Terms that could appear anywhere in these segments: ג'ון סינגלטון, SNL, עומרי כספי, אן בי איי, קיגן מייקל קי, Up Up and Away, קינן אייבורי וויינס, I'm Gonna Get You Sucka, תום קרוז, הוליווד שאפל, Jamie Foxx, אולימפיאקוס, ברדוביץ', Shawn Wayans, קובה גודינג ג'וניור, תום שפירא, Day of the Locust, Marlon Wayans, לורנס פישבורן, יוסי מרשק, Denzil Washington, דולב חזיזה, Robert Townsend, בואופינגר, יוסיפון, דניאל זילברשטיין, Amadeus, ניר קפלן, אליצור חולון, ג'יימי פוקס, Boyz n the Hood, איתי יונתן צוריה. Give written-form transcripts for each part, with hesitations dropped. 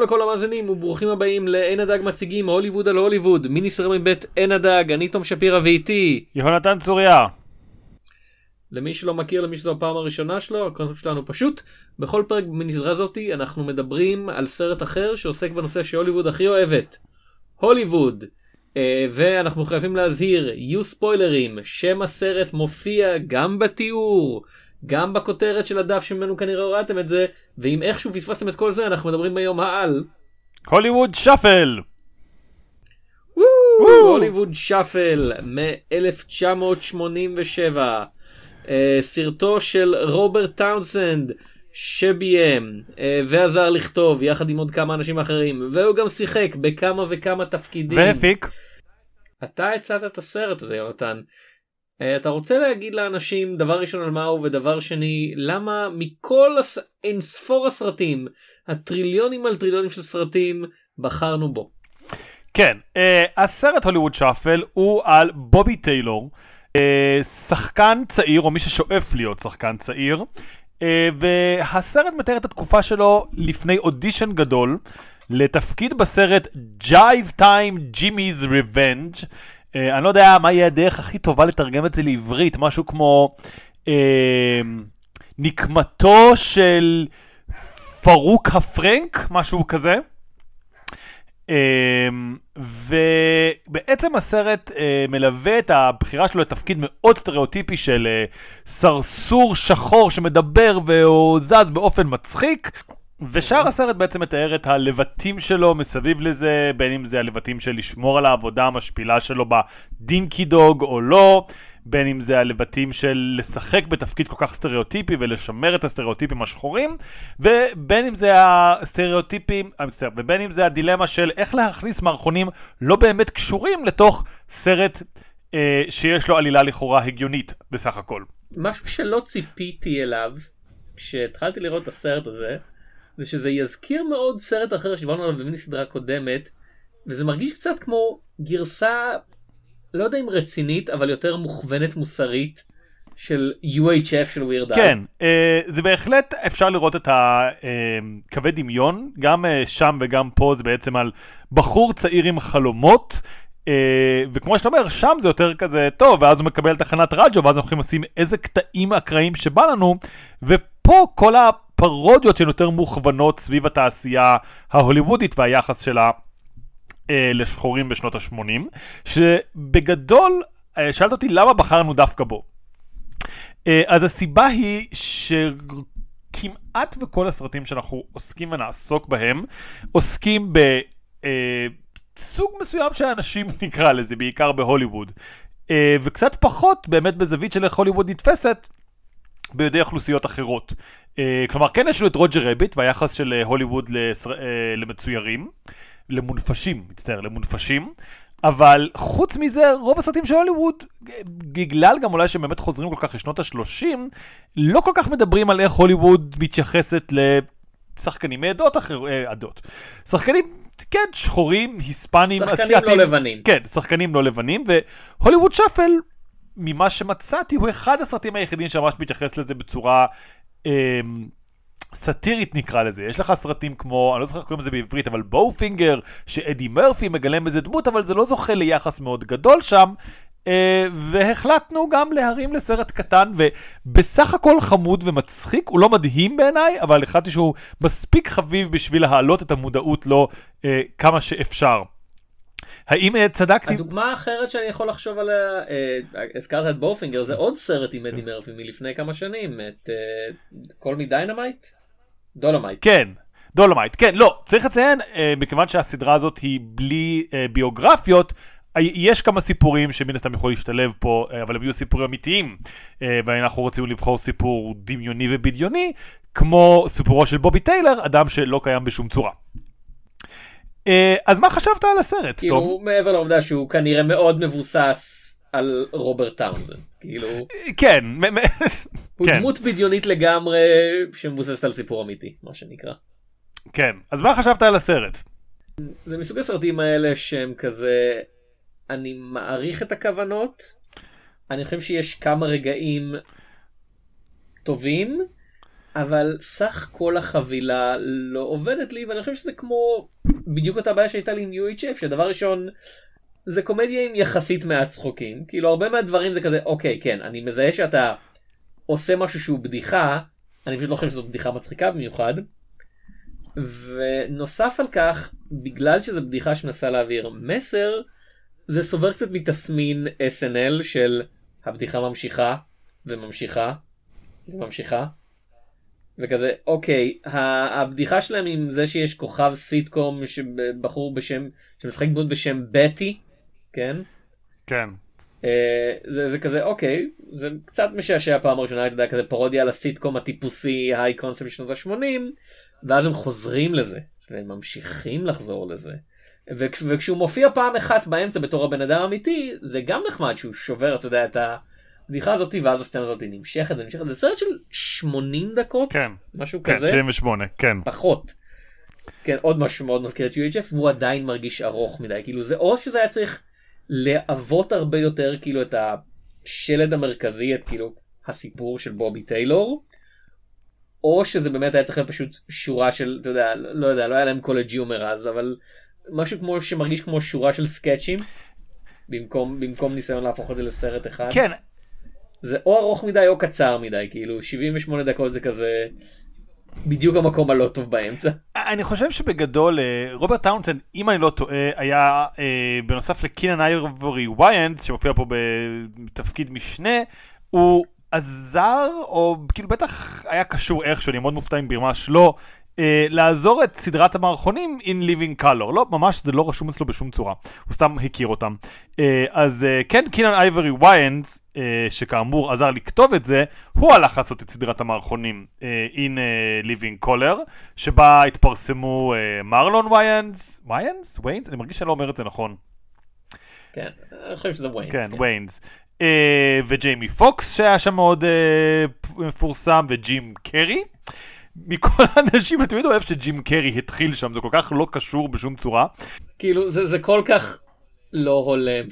שלום לכל המאזינים וברוכים הבאים לאין הדג מציגים הוליווד על הוליווד, מיני סדרה מבית אין הדג. אני תום שפירא ואיתי יונתן צוריה. למי שלא מכיר, למי שזו הפעם הראשונה שלו, הקונספט שלנו פשוט. בכל פרק במיני סדרה הזאת אנחנו מדברים על סרט אחר שעוסק בנושא שהוליווד הכי אוהבת, הוליווד. ואנחנו חייבים להזהיר, יהיו ספוילרים. שם הסרט מופיע גם בתיאור, גם בכותרת של הדף שמנו כנראה הורדתם את זה, ואם איכשהו פספסתם את כל זה, אנחנו מדברים היום על הוליווד שאפל. הוליווד שאפל מ-1987, סרטו של רוברט טאונסנד שביים ועזר לכתוב יחד עם עוד כמה אנשים אחרים, והוא גם שיחק בכמה וכמה תפקידים והפיק. אתה הצעת את הסרט הזה, יונתן. אתה רוצה להגיד לאנשים דבר ראשון על מה הוא, ודבר שני למה מכל אינספור הסרטים, הטריליונים על טריליונים של סרטים, בחרנו בו? כן, הסרט הוליווד שאפל הוא על בובי טיילור, שחקן צעיר או מי ששואף להיות שחקן צעיר, והסרט מתאר את התקופה שלו לפני אודישן גדול לתפקיד בסרט ג'ייב טיים ג'ימיז ריבנג'. אני לא יודע מה יהיה הדרך הכי טובה לתרגם את זה לעברית, משהו כמו נקמתו של פרוק הפרנק, משהו כזה. ובעצם הסרט מלווה את הבחירה שלו לתפקיד מאוד סטריאוטיפי של סרסור שחור שמדבר וזז באופן מצחיק, ושאר הסרט בעצם מתאר את הלבטים שלו מסביב לזה, בין אם זה הלבטים של לשמור על העבודה המשפילה שלו בדינקי דוג או לא, בין אם זה הלבטים של לשחק בתפקיד כל כך סטריאוטיפי ולשמר את הסטריאוטיפים השחורים, ובין אם זה הסטריאוטיפים, ובין אם זה הדילמה של איך להכניס מערכונים לא באמת קשורים לתוך סרט שיש לו עלילה לכאורה הגיונית בסך הכל. משהו שלא ציפיתי אליו כשהתחלתי לראות את הסרט הזה, זה שזה יזכיר מאוד סרט אחר שדיברנו עליו במיני סדרה קודמת, וזה מרגיש קצת כמו גרסה, לא יודע אם רצינית, אבל יותר מוכוונת מוסרית של UHF של ווירד אי. כן, זה בהחלט אפשר לראות את הקווי דמיון, גם שם וגם פה. זה בעצם על בחור צעיר עם חלומות, וכמו שאתה אומר, שם זה יותר כזה טוב, ואז הוא מקבל תחנת רדיו, ואז אנחנו עושים איזה קטעים אקראיים שבא לנו, ופה כל הפרודיות שהן יותר מוכוונות סביב התעשייה ההוליוודית והיחס שלה לשחורים בשנות ה-80, שבגדול שאלת אותי למה בחרנו דווקא בו. אז הסיבה היא שכמעט וכל הסרטים שאנחנו עוסקים ונעסוק בהם, עוסקים בסוג מסוים שהאנשים נקרא לזה, בעיקר בהוליווד, וקצת פחות באמת בזווית של איך הוליווד נתפסת בידי אוכלוסיות אחרות. כלומר, כן יש לו את רוג'ר רביט והיחס של הוליווד למצוירים, למונפשים, אבל חוץ מזה, רוב הסרטים של הוליווד, בגלל גם אולי שהם באמת חוזרים כל כך לשנות ה-30, לא כל כך מדברים על איך הוליווד מתייחסת לשחקנים מעדות אחרות. שחקנים, כן, שחורים, היספנים, אסיאטים. שחקנים לא לבנים. כן, שחקנים לא לבנים, והוליווד שאפל, ממה שמצאתי, הוא אחד הסרטים היחידים שממש מתייחס לזה בצורה סטירית נקרא לזה. יש לך סרטים כמו, אני לא זוכר איך קוראים לזה בעברית, אבל בואופינגר, שאדי מרפי מגלם איזה דמות, אבל זה לא זוכה ליחס מאוד גדול שם, והחלטנו גם להרים לסרט קטן, ובסך הכל חמוד ומצחיק. הוא לא מדהים בעיניי, אבל החלטתי שהוא מספיק חביב בשביל להעלות את המודעות לו כמה שאפשר. האם צדקתי? הדוגמה האחרת שאני יכול לחשוב עליה, הזכרת את בופינגר, זה עוד סרט עם אדי מרפי מלפני כמה שנים, את קול מי דיינמייט? דולמייט. כן, דולמייט, כן, לא, צריך לציין, מכיוון שהסדרה הזאת היא בלי ביוגרפיות, יש כמה סיפורים שמן הסתם יכול להשתלב פה, אבל הם יהיו סיפורים אמיתיים, ואנחנו רוצים לבחור סיפור דמיוני ובדיוני, כמו סיפורו של בובי טיילר, אדם שלא קיים בשום צורה. אז מה חשבת על הסרט? כאילו, מעבר לעובדה שהוא כנראה מאוד מבוסס על רוברט טאונסנד, כאילו... כן. הוא דמות בדיונית לגמרי שמבוססת על סיפור אמיתי, מה שנקרא. כן, אז מה חשבת על הסרט? זה מסוג הסרטים האלה שהם כזה... אני מעריך את הכוונות, אני חושב שיש כמה רגעים טובים, אבל סך כל החבילה לא עובדת לי, ואני חושב שזה כמו בדיוק אותה בעיה שהייתה לי עם UHF, שדבר ראשון, זה קומדיה עם יחסית מעט צחוקים, כאילו הרבה מהדברים זה כזה, אוקיי, כן, אני מזהה שאתה עושה משהו שהוא בדיחה, אני פשוט לא חושב שזו בדיחה מצחיקה במיוחד, ונוסף על כך, בגלל שזו בדיחה שמנסה להעביר מסר, זה סובר קצת מתסמין SNL של הבדיחה ממשיכה וממשיכה וממשיכה, וכזה, אוקיי, הבדיחה שלהם עם זה שיש כוכב סיטקום שבחור בשם, שמשחק דמות בשם בטי, כן? כן. זה כזה, אוקיי, זה קצת משעשע הפעם הראשונה, אתה יודע, כזה פרודיה על הסיטקום הטיפוסי, היי קונספט בשנות ה-80, ואז הם חוזרים לזה, והם ממשיכים לחזור לזה. וכשהוא מופיע פעם אחת באמצע בתור הבן אדם אמיתי, זה גם נחמד שהוא שובר, אתה יודע, את ה... הבדיחה הזאת ואז הסצנה הזאת נמשכת ונמשכת, זה סרט של 80 דקות? כן, משהו כזה? כן, 78, כן. פחות. כן, עוד משהו מאוד מזכיר את UHF, והוא עדיין מרגיש ארוך מדי, כאילו זה או שזה היה צריך לאבות הרבה יותר, כאילו את השלד המרכזי, את כאילו הסיפור של בובי טיילור, או שזה באמת היה צריך פשוט שורה של, אתה יודע, לא יודע, לא היה להם קולג'יומר אז, אבל משהו כמו שמרגיש כמו שורה של סקצ'ים, במקום ניסיון להפוך את זה לסרט אחד. כן. זה או ארוך מדי או קצר מדי, כאילו 78 דקות זה כזה בדיוק המקום הלא טוב באמצע. אני חושב שבגדול רוברט טאונסנד, אם אני לא טועה, היה בנוסף לקינן אייבורי וויינס שמופיע פה בתפקיד משנה, הוא עזר או כאילו בטח היה קשור איכשהו, אני מאוד מופתע אם ברמה שלו, לעזור את סדרת המערכונים In Living Color. לא, ממש זה לא רשום אצלו בשום צורה. הוא סתם הכיר אותם. אז כן, קינן אייבורי וויינס, שכאמור עזר לכתוב את זה, הוא הלך לעשות את סדרת המערכונים In Living Color, שבה התפרסמו מרלון וויינס, וויינס? אני מרגיש שאני לא אומר את זה נכון. כן, אני חושב שזה וויינס. כן, וויינס. וג'יימי פוקס, שהיה שם מאוד מפורסם, וג'ים קרי. מכל האנשים, אתה תמיד אוהב שג'ים קרי התחיל שם, זה כל כך לא קשור בשום צורה. כאילו, זה כל כך לא הולם,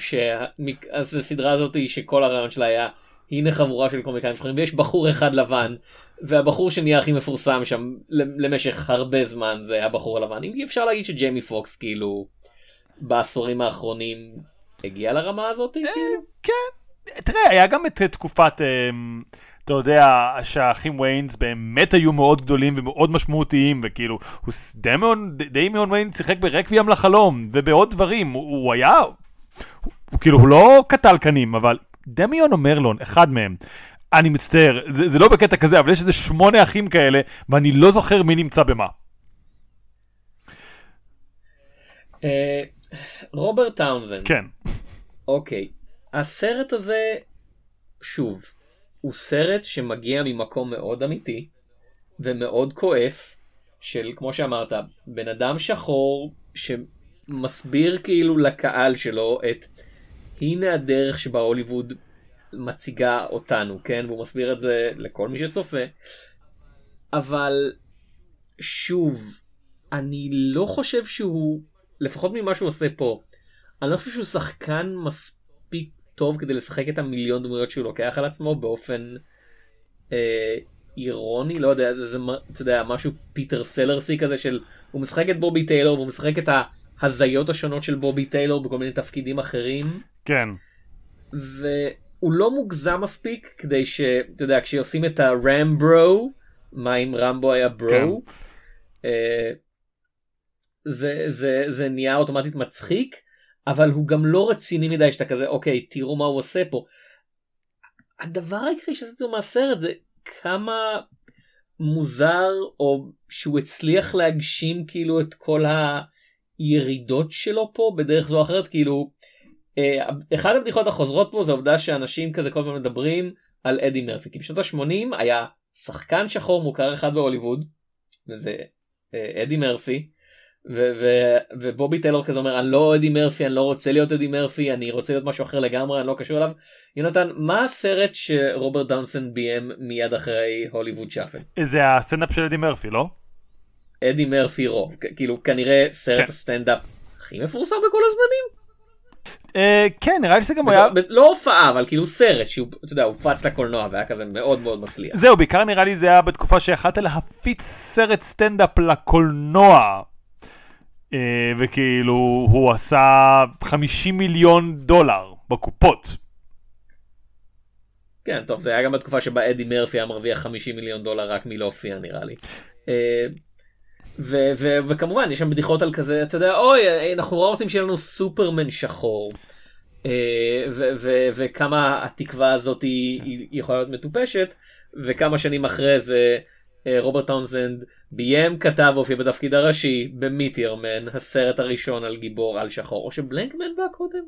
אז הסדרה הזאת היא שכל הרעיון שלה היה, הנה חבורה של קומיקאים שחורים, ויש בחור אחד לבן, והבחור שנהיה הכי מפורסם שם, למשך הרבה זמן זה הבחור הלבן. אם אפשר להגיד שג'יימי פוקס, כאילו, בעשורים האחרונים, הגיע לרמה הזאת? כן, תראה, היה גם את תקופת... אתה יודע שהאחים וויינס באמת היו מאוד גדולים ומאוד משמעותיים, וכאילו, דמיון וויינס שיחק ברקוויאם לחלום, ובעוד דברים, הוא היה, כאילו, הוא לא קטל קנים, אבל דמיון אומר לו, אחד מהם, אני מצטער, זה לא בקטע כזה, אבל יש איזה 8 אחים כאלה, ואני לא זוכר מי נמצא במה. רוברט טאונזנד. כן. אוקיי. הסרט הזה, שוב, הוא סרט שמגיע ממקום מאוד אמיתי ומאוד כועס של, כמו שאמרת, בן אדם שחור שמסביר כאילו לקהל שלו את הנה הדרך שבה הוליווד מציגה אותנו, כן? והוא מסביר את זה לכל מי שצופה. אבל שוב, אני לא חושב שהוא, לפחות ממה שהוא עושה פה, אני לא חושב שהוא שחקן מספיק טוב כדי לשחק את המיליון דמויות שהוא לוקח על עצמו באופן אירוני, לא יודע, זה אתה יודע, משהו פיטר סלרסי כזה של הוא משחק את בובי טיילור, והוא משחק את ההזיות השונות של בובי טיילור בכל מיני תפקידים אחרים. כן. והוא לא מוגזם מספיק כדי ש, אתה יודע, כשעושים את הרמברו, מה אם רמבו היה ברו? כן. זה נהיה אוטומטית מצחיק, אבל הוא גם לא רציני מדי שאתה כזה, אוקיי, תראו מה הוא עושה פה. הדבר העיקרי שעשיתו מהסרט זה כמה מוזר, או שהוא הצליח להגשים כאילו את כל הירידות שלו פה, בדרך זו אחרת, כאילו, אחת הבדיחות החוזרות פה זה העובדה שאנשים כזה כל פעם מדברים על אדי מרפי, כי בשנות ה-80 היה שחקן שחור מוכר אחד בהוליווד, וזה אדי מרפי, ובובי טיילור כזה אומר, אני לא אדי מרפי, אני לא רוצה להיות אדי מרפי, אני רוצה להיות משהו אחר לגמרי, אני לא קשור אליו. יונתן, מה הסרט שרוברט טאונסנד ביים מיד אחרי הוליווד שאפל? זה הסטנדאפ של אדי מרפי, לא? אדי מרפי רו, כאילו כנראה סרט הסטנדאפ הכי מפורסם בכל הזמנים. כן, נראה לי שזה גם היה... לא הופעה, אבל כאילו סרט שהוא, אתה יודע, הופץ לקולנוע והיה כזה מאוד מאוד מצליח. זהו, בעיקר נראה לי זה היה בתקופה שיכלת להפיץ סרט סטנדאפ לקולנוע. וכאילו הוא עשה 50 מיליון דולר בקופות. כן, טוב, זה היה גם בתקופה שבה אדי מרפי מרוויח 50 מיליון דולר רק מלהופיע, נראה לי. וכמובן, יש שם בדיחות על כזה, אתה יודע, אוי, אנחנו לא רוצים שיהיה לנו סופרמן שחור, וכמה התקווה הזאת היא יכולה להיות מטופשת, וכמה שנים אחרי זה, רוברט טאונסנד ביים, כתב והופיע בתפקיד הראשי במיטיירמן, הסרט הראשון על גיבור על שחור, או שבלנקמן בא קודם?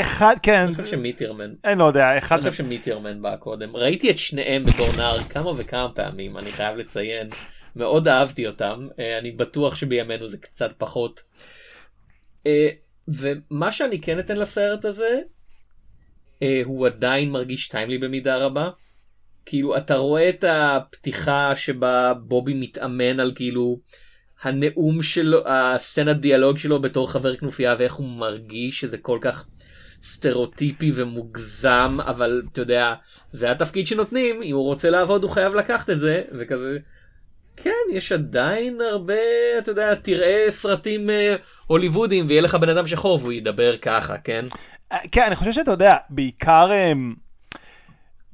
אחד, כן. אני חושב שמיטיירמן. אני לא יודע, אחד. אני חושב שמיטיירמן בא קודם. ראיתי את שניהם בתור נער כמה וכמה פעמים, אני חייב לציין. מאוד אהבתי אותם, אני בטוח שבימינו זה קצת פחות. ומה שאני כן אתן לסרט הזה, הוא עדיין מרגיש טיימלי במידה רבה. כאילו, אתה רואה את הפתיחה שבה בובי מתאמן על כאילו, הנאום שלו, הסצנת דיאלוג שלו בתור חבר כנופיה, ואיך הוא מרגיש שזה כל כך סטריאוטיפי ומוגזם, אבל אתה יודע, זה התפקיד שנותנים, אם הוא רוצה לעבוד הוא חייב לקחת את זה, וכזה... כן, יש עדיין הרבה, אתה יודע, תראה סרטים הוליוודיים, ויהיה לך בן אדם שחור, והוא ידבר ככה, כן? כן, אני חושב שאתה יודע, בעיקר,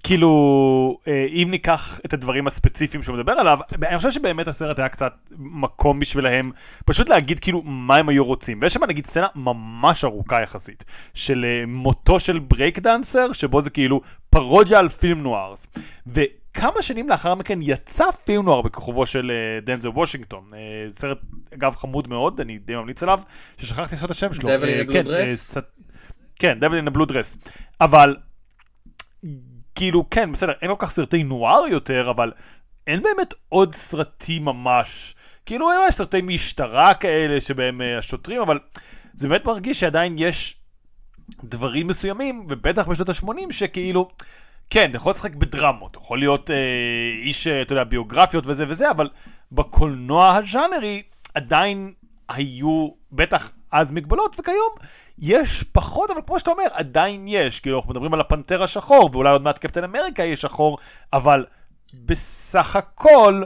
כאילו, אם ניקח את הדברים הספציפיים שהוא מדבר עליו, אני חושב שבאמת הסרט היה קצת מקום בשבילהם, פשוט להגיד כאילו מה הם היו רוצים. ויש שם נגיד סצנה ממש ארוכה יחסית, של מותו של ברייק דנסר, שבו זה כאילו פרודיה על פילם נוארס. כמה שנים לאחר מכן יצא פילם נוער בכיכובו של דנזל וושינגטון. סרט, אגב, חמוד מאוד, אני די ממליץ עליו, ששכחתי לעשות את השם שלו. דבל אין הבלו דרס? כן, דבל אין הבלו דרס. אבל, כאילו, כן, בסדר, אין כל כך סרטי נוער יותר, אבל אין באמת עוד סרטים ממש. כאילו, אין סרטי משטרה כאלה שבהם השוטרים, אבל זה באמת מרגיש שעדיין יש דברים מסוימים, ובטח בשנות ה-80 שכאילו... כן, אתה יכול לשחק בדרמות, יכול להיות איש, אתה יודע, ביוגרפיות וזה וזה, אבל בקולנוע הז'אנרי עדיין היו בטח אז מגבלות, וכיום יש פחות, אבל כמו שאתה אומר, עדיין יש, כאילו אנחנו מדברים על הפנתר השחור, ואולי עוד מעט קפטן אמריקה יש שחור, אבל בסך הכל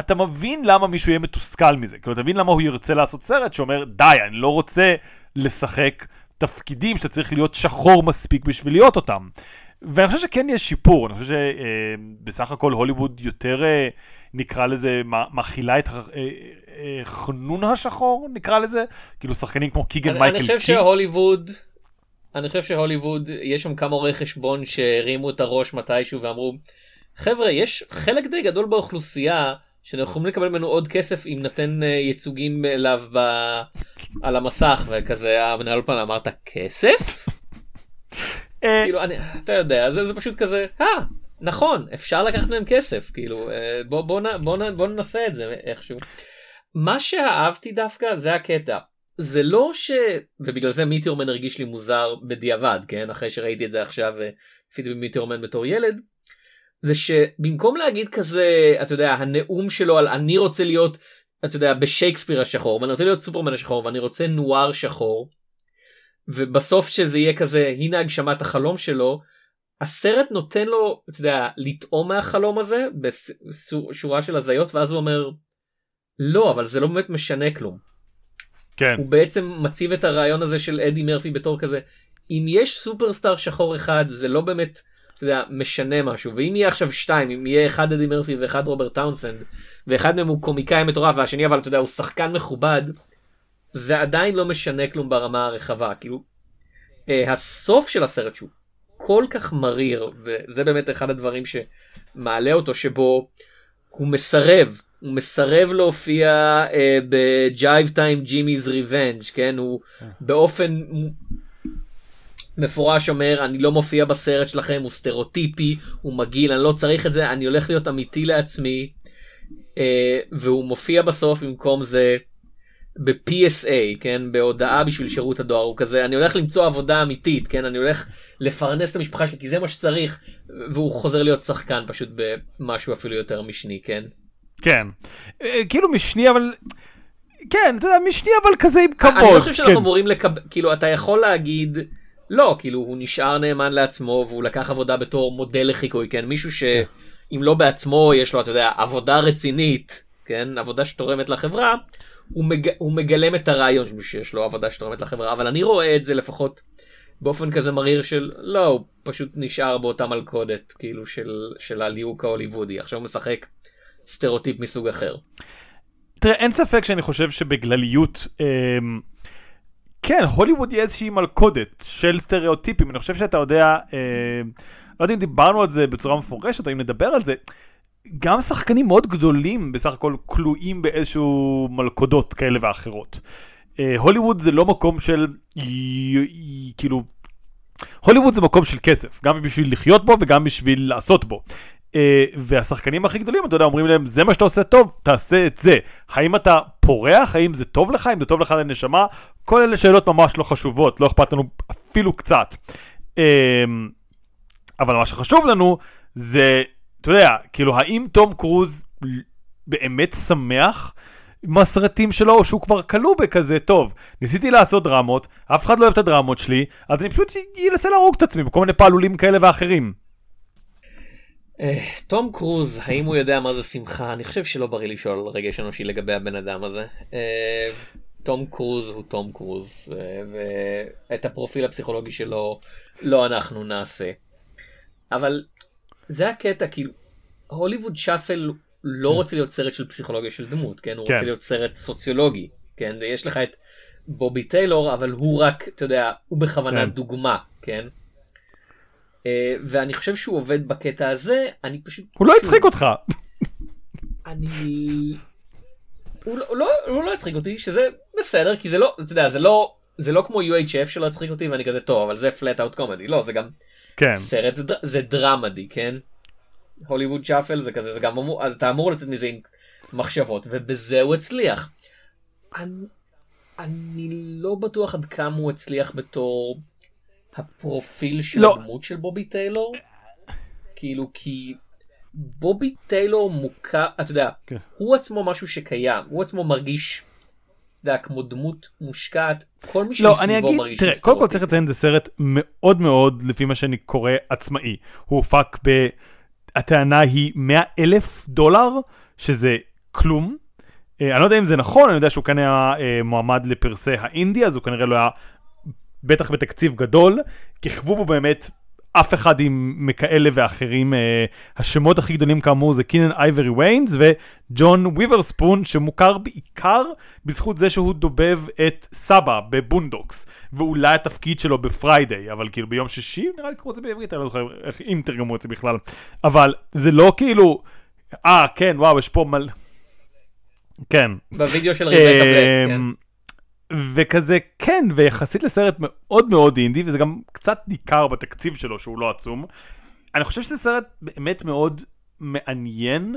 אתה מבין למה מישהו יהיה מתוסכל מזה, כאילו אתה מבין למה הוא ירצה לעשות סרט שאומר, די, אני לא רוצה לשחק תפקידים שאתה צריך להיות שחור מספיק בשביל להיות אותם. ואני חושב שכן יש שיפור, אני חושב שבסך הכל הוליווד יותר, נקרא לזה, מכילה את חנון השחור, נקרא לזה, כאילו שחקנים כמו קיגן מייקל קי. אני חושב שהוליווד, יש שם כמה עורכי חשבון שהרימו את הראש מתישהו ואמרו, חבר'ה, יש חלק די גדול באוכלוסייה, שאנחנו יכולים לקבל ממנו עוד כסף אם נתן ייצוגים אליו על המסך, וכזה המנהל פעם אמרת, כסף? כאילו, אתה יודע, זה פשוט כזה, נכון, אפשר לקחת מהם כסף, כאילו, בוא ננסה את זה איכשהו. מה שאהבתי דווקא זה הקטע, זה לא ש... ובגלל זה מיטיירמן הרגיש לי מוזר בדיעבד, כן? אחרי שראיתי את זה עכשיו, פיד מיטיירמן בתור ילד, זה שבמקום להגיד כזה, אתה יודע, הנאום שלו על אני רוצה להיות, אתה יודע, בשייקספיר השחור, ואני רוצה להיות סופרמן השחור, ואני רוצה נואר שחור, ובסוף שזה יהיה כזה, הנה הגשמת החלום שלו, הסרט נותן לו, אתה יודע, לטעום מהחלום הזה, בשורה של הזיות, ואז הוא אומר, לא, אבל זה לא באמת משנה כלום. כן. הוא בעצם מציב את הרעיון הזה של אדי מרפי בתור כזה, אם יש סופרסטאר שחור אחד, זה לא באמת, אתה יודע, משנה משהו, ואם יהיה עכשיו שתיים, אם יהיה אחד אדי מרפי ואחד רוברט טאונסנד, ואחד מהם הוא קומיקאי מטורף, והשני אבל, אתה יודע, הוא שחקן מכובד, זה עדיין לא משנה כלום ברמה הרחבה, כאילו, הסוף של הסרט שהוא כל כך מריר, וזה באמת אחד הדברים שמעלה אותו, שבו הוא מסרב להופיע ב-Jive Time Jimmy's Revenge, כן, הוא באופן מפורש אומר, אני לא מופיע בסרט שלכם, הוא סטריאוטיפי, הוא מגעיל, אני לא צריך את זה, אני הולך להיות אמיתי לעצמי, והוא מופיע בסוף במקום זה, ב-PSA, כן, בהודעה בשביל שירות הדואר, הוא כזה, אני הולך למצוא עבודה אמיתית, כן, אני הולך לפרנס את המשפחה שלי, כי זה מה שצריך, והוא חוזר להיות שחקן פשוט במשהו אפילו יותר משני, כן? כן. כאילו משני, אבל... כן, אתה יודע, משני, אבל כזה עם כבוד. אני חושב שאנחנו אמורים לקבל, כאילו, אתה יכול להגיד... לא, כאילו הוא נשאר נאמן לעצמו, והוא לקח עבודה בתור מודל לחיקוי, כן? מישהו שאם לא בעצמו יש לו, אתה יודע, עבודה רצינית, כן? עבודה שתורמת לחברה, הוא מגלם את הרעיון שיש לו עבודה שתורמת לחברה, אבל אני רואה את זה לפחות באופן כזה מריר של, לא, הוא פשוט נשאר באותה מלכודת, כאילו של הליהוק ההוליוודי. עכשיו הוא משחק סטריאוטיפ מסוג אחר. תראה, אין ספק שאני חושב שבגלליות... כן, הוליווד היא איזושהי מלכודת של סטריאוטיפים. אני חושב שאתה יודע, לא יודע אם דיברנו על זה בצורה מפורשת, או אם נדבר על זה, גם שחקנים מאוד גדולים בסך הכל כלואים באיזשהו מלכודות כאלה ואחרות. הוליווד זה לא מקום של, כאילו, הוליווד זה מקום של כסף, גם בשביל לחיות בו וגם בשביל לעשות בו. והשחקנים הכי גדולים, אתה יודע, אומרים להם, זה מה שאתה עושה טוב, תעשה את זה. האם אתה פורח? האם זה טוב לך? האם זה טוב לך לנשמה? כל אלה שאלות ממש לא חשובות, לא אכפת לנו אפילו קצת. אבל מה שחשוב לנו זה, אתה יודע, כאילו, האם תום קרוז באמת שמח מהסרטים שלו, או שהוא כבר קלו בכזה? טוב, ניסיתי לעשות דרמות, אף אחד לא אוהב את הדרמות שלי, אז אני פשוט אנסה להרוג את עצמי בכל מיני פעלולים כאלה ואחרים. תום קרוז, האם הוא יודע מה זה שמחה? אני חושב שלא בריא לשאול רגש אנושי לגבי הבן אדם הזה. תום קרוז הוא תום קרוז, ואת הפרופיל הפסיכולוגי שלו לא אנחנו נעשה. אבל זה הקטע, כאילו, הוליווד שאפל לא רוצה להיות סרט של פסיכולוגיה של דמות, כן? הוא רוצה להיות סרט סוציולוגי, כן? יש לך את בובי טיילור, אבל הוא רק, אתה יודע, הוא בכוונה דוגמה, כן? ואני חושב שהוא עובד בקטע הזה, אני פשוט... הוא לא יצחיק אותך. הוא לא יצחיק אותי, שזה בסדר, כי זה לא, אתה יודע, זה לא כמו UHF שלא יצחיק אותי, ואני כזה טוב, אבל זה flat out comedy, לא, זה גם סרט, זה דרמדי, כן? הוליווד שאפל זה כזה, זה גם אמור, אז אתה אמור לצאת מזה עם מחשבות, ובזה הוא הצליח. אני לא בטוח עד כמה הוא הצליח בתור... הפרופיל של לא. הדמות של בובי טיילור, כאילו, כי בובי טיילור מוכר, אתה יודע, okay. הוא עצמו משהו שקיים, הוא עצמו מרגיש, אתה יודע, כמו דמות מושקעת, כל מי שמסביבו לא, מרגיש מסתרות. תראה, קודם כל צריך לציין, זה סרט מאוד מאוד, לפי מה שאני קורא, עצמאי. הוא הופק הטענה היא $100,000, שזה כלום. אני לא יודע אם זה נכון, אני יודע שהוא כאן היה מועמד לפרסי האינדיה, אז הוא כנראה לא היה... בטח בתקציב גדול, כיכבו בו באמת אף אחד עם כאלה ואחרים. השמות הכי גדולים כאמור זה קינן אייברי ויינס וג'ון וויברספון, שמוכר בעיקר בזכות זה שהוא דובב את סבא בבונדוקס, ואולי התפקיד שלו בפריידיי, אבל כאילו ביום שישי, נראה לי קראו זה בעברית, אני לא זוכר אם תרגמו את זה בכלל, אבל זה לא כאילו, כן, וואו, יש פה מלא, כן. בווידאו של ריבי קבלט, כן. וכזה, כן, ויחסית לסרט מאוד מאוד אינדי, וזה גם קצת ניכר בתקציב שלו, שהוא לא עצום. אני חושב שזה סרט באמת מאוד מעניין,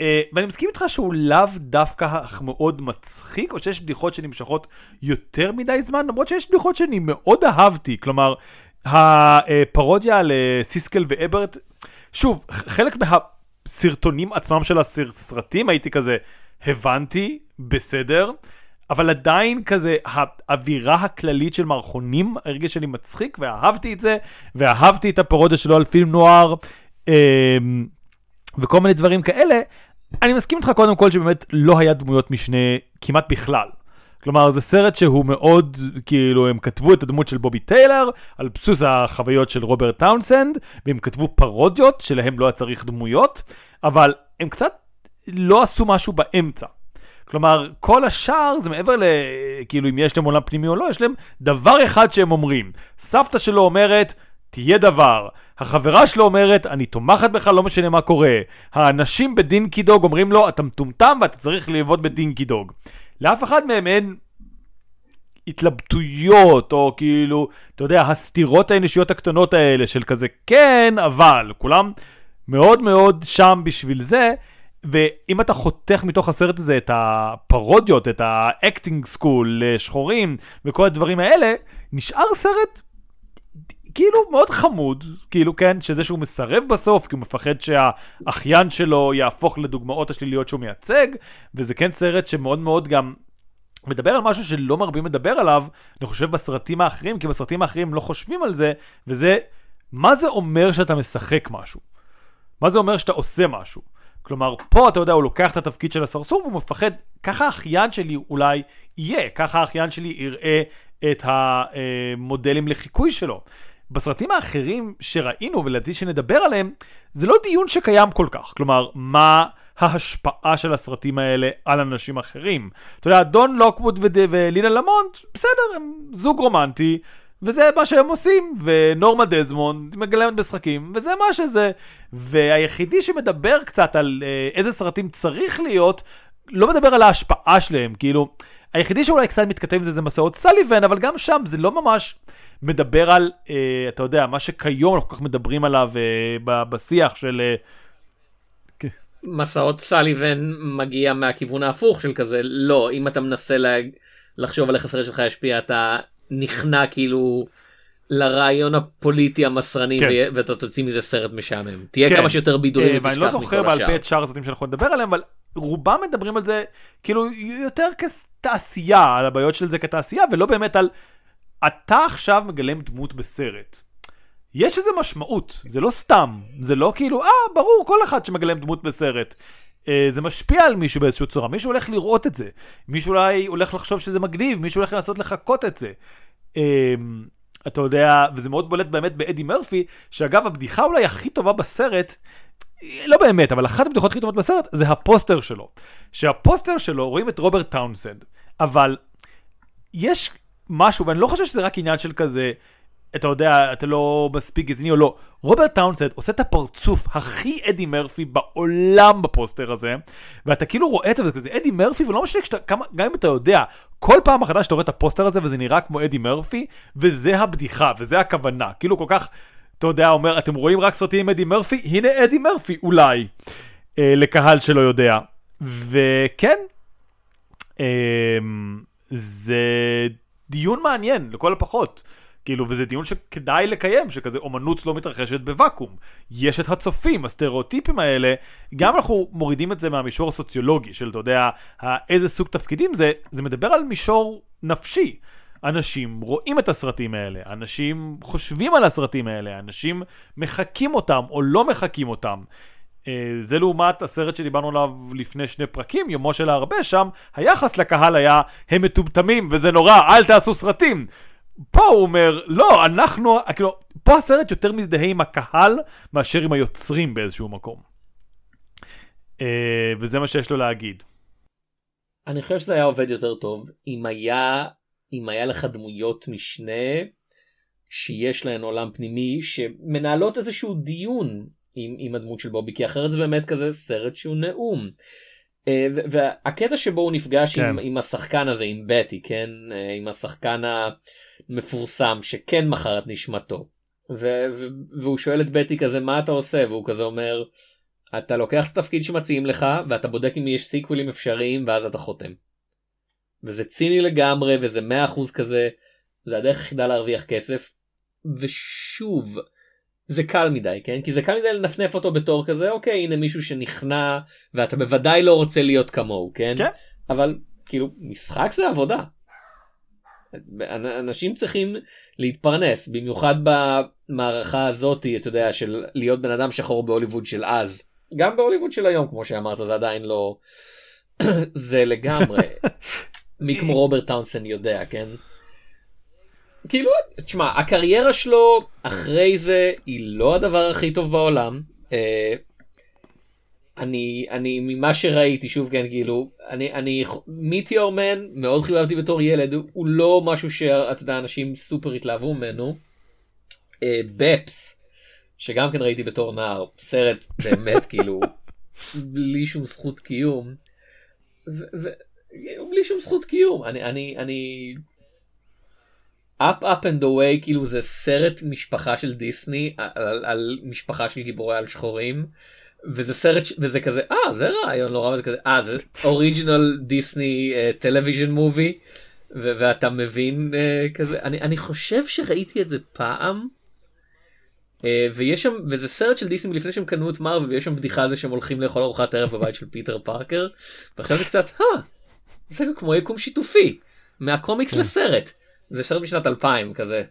ואני מסכים איתך שהוא לאו דווקא מאוד מצחיק, או שיש בדיחות שנמשכות יותר מדי זמן, למרות שיש בדיחות שאני מאוד אהבתי, כלומר, הפרודיה לסיסקל ואברט, שוב, חלק מהסרטונים עצמם של הסרטים, הייתי כזה, הבנתי, בסדר, אבל עדיין כזה, האווירה הכללית של מערכונים, הרגש שלי מצחיק, ואהבתי את זה, ואהבתי את הפרודיה שלו על פילם נוער, וכל מיני דברים כאלה. אני מסכים איתך קודם כל שבאמת לא היה דמויות משנה כמעט בכלל. כלומר, זה סרט שהוא מאוד, כאילו, הם כתבו את הדמות של בובי טיילר, על בסיס החוויות של רוברט טאונסנד, והם כתבו פרודיות, שלהם לא היה צריך דמויות, אבל הם קצת לא עשו משהו באמצע. כלומר, כל השאר זה מעבר כאילו אם יש להם עולם פנימי או לא, יש להם דבר אחד שהם אומרים. סבתא שלו אומרת, תהיה דבר. החברה שלו אומרת, אני תומכת בך, לא משנה מה קורה. האנשים בדינקי דוג אומרים לו, אתה מטומטם ואתה צריך לעבוד בדינקי דוג. לאף אחד מהם אין התלבטויות, או כאילו, אתה יודע, הסתירות האנושיות הקטנות האלה של כזה, כן, אבל, כולם מאוד מאוד שם בשביל זה, ואם אתה חותך מתוך הסרט הזה את הפרודיות, את האקטינג סקול, שחורים וכל הדברים האלה, נשאר סרט כאילו מאוד חמוד, כאילו כן, שזה שהוא מסרב בסוף, כי הוא מפחד שהאחיין שלו יהפוך לדוגמאות השליליות שהוא מייצג, וזה כן סרט שמאוד מאוד גם מדבר על משהו שלא מרבים מדבר עליו, אני חושב בסרטים האחרים, כי בסרטים האחרים לא חושבים על זה, וזה, מה זה אומר שאתה משחק משהו? מה זה אומר שאתה עושה משהו? כלומר, פה אתה יודע, הוא לוקח את התפקיד של הסרסור, והוא מפחד, ככה האחיין שלי אולי יהיה, ככה האחיין שלי יראה את המודלים לחיקוי שלו. בסרטים האחרים שראינו, ולדעתי שנדבר עליהם, זה לא דיון שקיים כל כך. כלומר, מה ההשפעה של הסרטים האלה על אנשים אחרים? אתה יודע, דון לוקווד ולילה למונט, בסדר, הם זוג רומנטי, וזה מה שהם עושים, ונורמה דזמונד מגלמת בשחקים, וזה מה שזה. והיחידי שמדבר קצת על איזה סרטים צריך להיות, לא מדבר על ההשפעה שלהם, כאילו, היחידי שאולי קצת מתכתב עם זה, זה מסעות סליבן, אבל גם שם זה לא ממש מדבר על, אתה יודע, מה שכיום אנחנו כל כך מדברים עליו בשיח של... מסעות סליבן מגיע מהכיוון ההפוך של כזה, לא, אם אתה מנסה לחשוב על איך הסרט שלך ישפיע, אתה נכנע כאילו לרעיון הפוליטי המסרני, ואתה תוציא מזה סרט משעמם. תהיה כמה שיותר בידורים ותשכח מכל השאר. ואני לא זוכר בעל פה את שאר הסרטים שאנחנו נדבר עליהם, אבל רובם מדברים על זה כאילו יותר כתעשייה, על הבעיות של זה כתעשייה, ולא באמת על, אתה עכשיו מגלם דמות בסרט. יש איזו משמעות, זה לא סתם, זה לא כאילו, ברור, כל אחד שמגלם דמות בסרט, זה משפיע על מישהו באיזושהי צורה, מישהו הולך לראות את זה, מישהו אולי הולך לחשוב שזה מגניב, מישהו הולך לנסות לחכות את זה. אתה יודע, וזה מאוד בולט באמת באדי מרפי, שאגב, הבדיחה אולי הכי טובה בסרט, לא באמת, אבל אחת הבדיחות הכי טובות בסרט, זה הפוסטר שלו. שהפוסטר שלו, רואים את רוברט טאונסנד, אבל יש משהו, ואני לא חושב שזה רק עניין של כזה, אתה יודע, אתה לא מספיק גזעני או לא. רוברט טאונסנד עושה את הפרצוף הכי אדי מרפי בעולם בפוסטר הזה, ואתה כאילו רואה את זה כזה, אדי מרפי, ולא משנה גם אם אתה יודע, כל פעם מחדש אתה רואה את הפוסטר הזה, וזה נראה כמו אדי מרפי, וזה הבדיחה, וזה הכוונה. כאילו כל כך, אתה יודע, אומר, אתם רואים רק סרטים עם אדי מרפי? הנה אדי מרפי, אולי. לקהל שלא יודע. וכן, זה דיון מעניין, לכל הפחות. כאילו, וזה דיון שכדאי לקיים, שכזה אומנות לא מתרחשת בוואקום. יש את הצופים, הסטריאוטיפים האלה, גם אנחנו מורידים את זה מהמישור הסוציולוגי, של, אתה יודע, איזה סוג תפקידים זה, זה מדבר על מישור נפשי. אנשים רואים את הסרטים האלה, אנשים חושבים על הסרטים האלה, אנשים מחכים אותם או לא מחכים אותם. זה לעומת הסרט שדיברנו עליו לפני 2 פרקים, יומו של הרבה שם, היחס לקהל היה, הם מטומטמים וזה נורא, אל תעשו סרטים. פה הוא אומר, לא, אנחנו, כאילו, פה הסרט יותר מזדהה עם הקהל מאשר עם היוצרים באיזשהו מקום. וזה מה שיש לו להגיד. אני חושב שזה היה עובד יותר טוב אם היה לך דמויות משנה שיש להן עולם פנימי שמנהלות איזשהו דיון עם הדמות של בובי, כי אחרת זה באמת כזה סרט שהוא נאום. והקטע שבו הוא נפגש עם השחקן הזה, עם בטי, כן? עם השחקן המפורסם שכן מחר את נשמתו, והוא שואל את בטי כזה, מה אתה עושה? והוא כזה אומר, אתה לוקח את התפקיד שמציעים לך ואתה בודק אם יש סיקווילים אפשריים ואז אתה חותם. וזה ציני לגמרי, וזה 100% כזה, זה הדרך היחידה להרוויח כסף, ושוב, זה קל מדי, כן? כי זה קל מדי לנפנף אותו בתור כזה, אוקיי, הנה מישהו שנכנע, ואתה בוודאי לא רוצה להיות כמוהו, כן? כן. אבל, כאילו, משחק זה עבודה. אנשים צריכים להתפרנס, במיוחד במערכה הזאת, אתה יודע, של להיות בן אדם שחור בהוליווד של אז. גם בהוליווד של היום, כמו שאמרת, זה עדיין לא... זה לגמרי... מי כמו רוברט טאונסנד יודע, כן? כאילו, תשמע, הקריירה שלו אחרי זה היא לא הדבר הכי טוב בעולם. אני ממה שראיתי, שוב כן, כאילו, אני מיטיור מן, מאוד חיבבתי בתור ילד, הוא לא משהו שאתה יודע, אנשים סופר התלהבו ממנו. בפס, שגם כן ראיתי בתור נער, סרט באמת, כאילו, בלי שום זכות קיום. בלי שום זכות קיום. אני Up Up and Away, כאילו זה סרט משפחה של דיסני על משפחה של גיבורי על שחורים, וזה סרט, וזה כזה, זה רעיון לא רע, וזה כזה, זה אוריג'ינל דיסני טלוויז'ן מובי, ואתה מבין כזה, אני חושב שראיתי את זה פעם, ויש שם, וזה סרט של דיסני לפני שהם קנו את מארוול, ויש שם בדיחה על זה שהם הולכים לאכול ארוחת ערב בבית של פיטר פארקר, ועכשיו זה קצת, זה כמו יקום שיתופי, מהקומיקס לסרט. זה סרט בשנת 2000 כזה.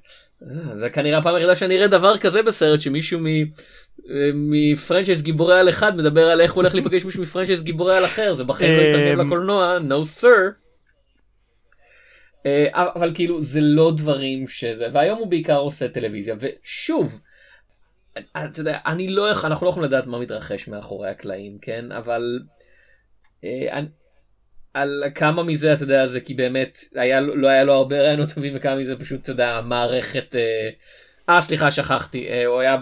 זה כנראה הפעם היחידה שאני אראה דבר כזה בסרט, שמישהו מפרנצ'ייז גיבורי על אחד מדבר על איך הוא הולך להיפגש מישהו מפרנצ'ייז גיבורי על אחר, זה בחיים לא יתרגם לקולנוע, no sir. אבל כאילו זה לא דברים שזה, והיום הוא בעיקר עושה טלוויזיה, ושוב, אתה יודע, אנחנו לא יכולים לדעת מה מתרחש מאחורי הקלעים, כן? אבל על כמה מזה, אתה יודע, זה כי באמת לא היה לו הרבה רעיונות טובים, וכמה מזה פשוט, אתה יודע, מערכת, סליחה, שכחתי,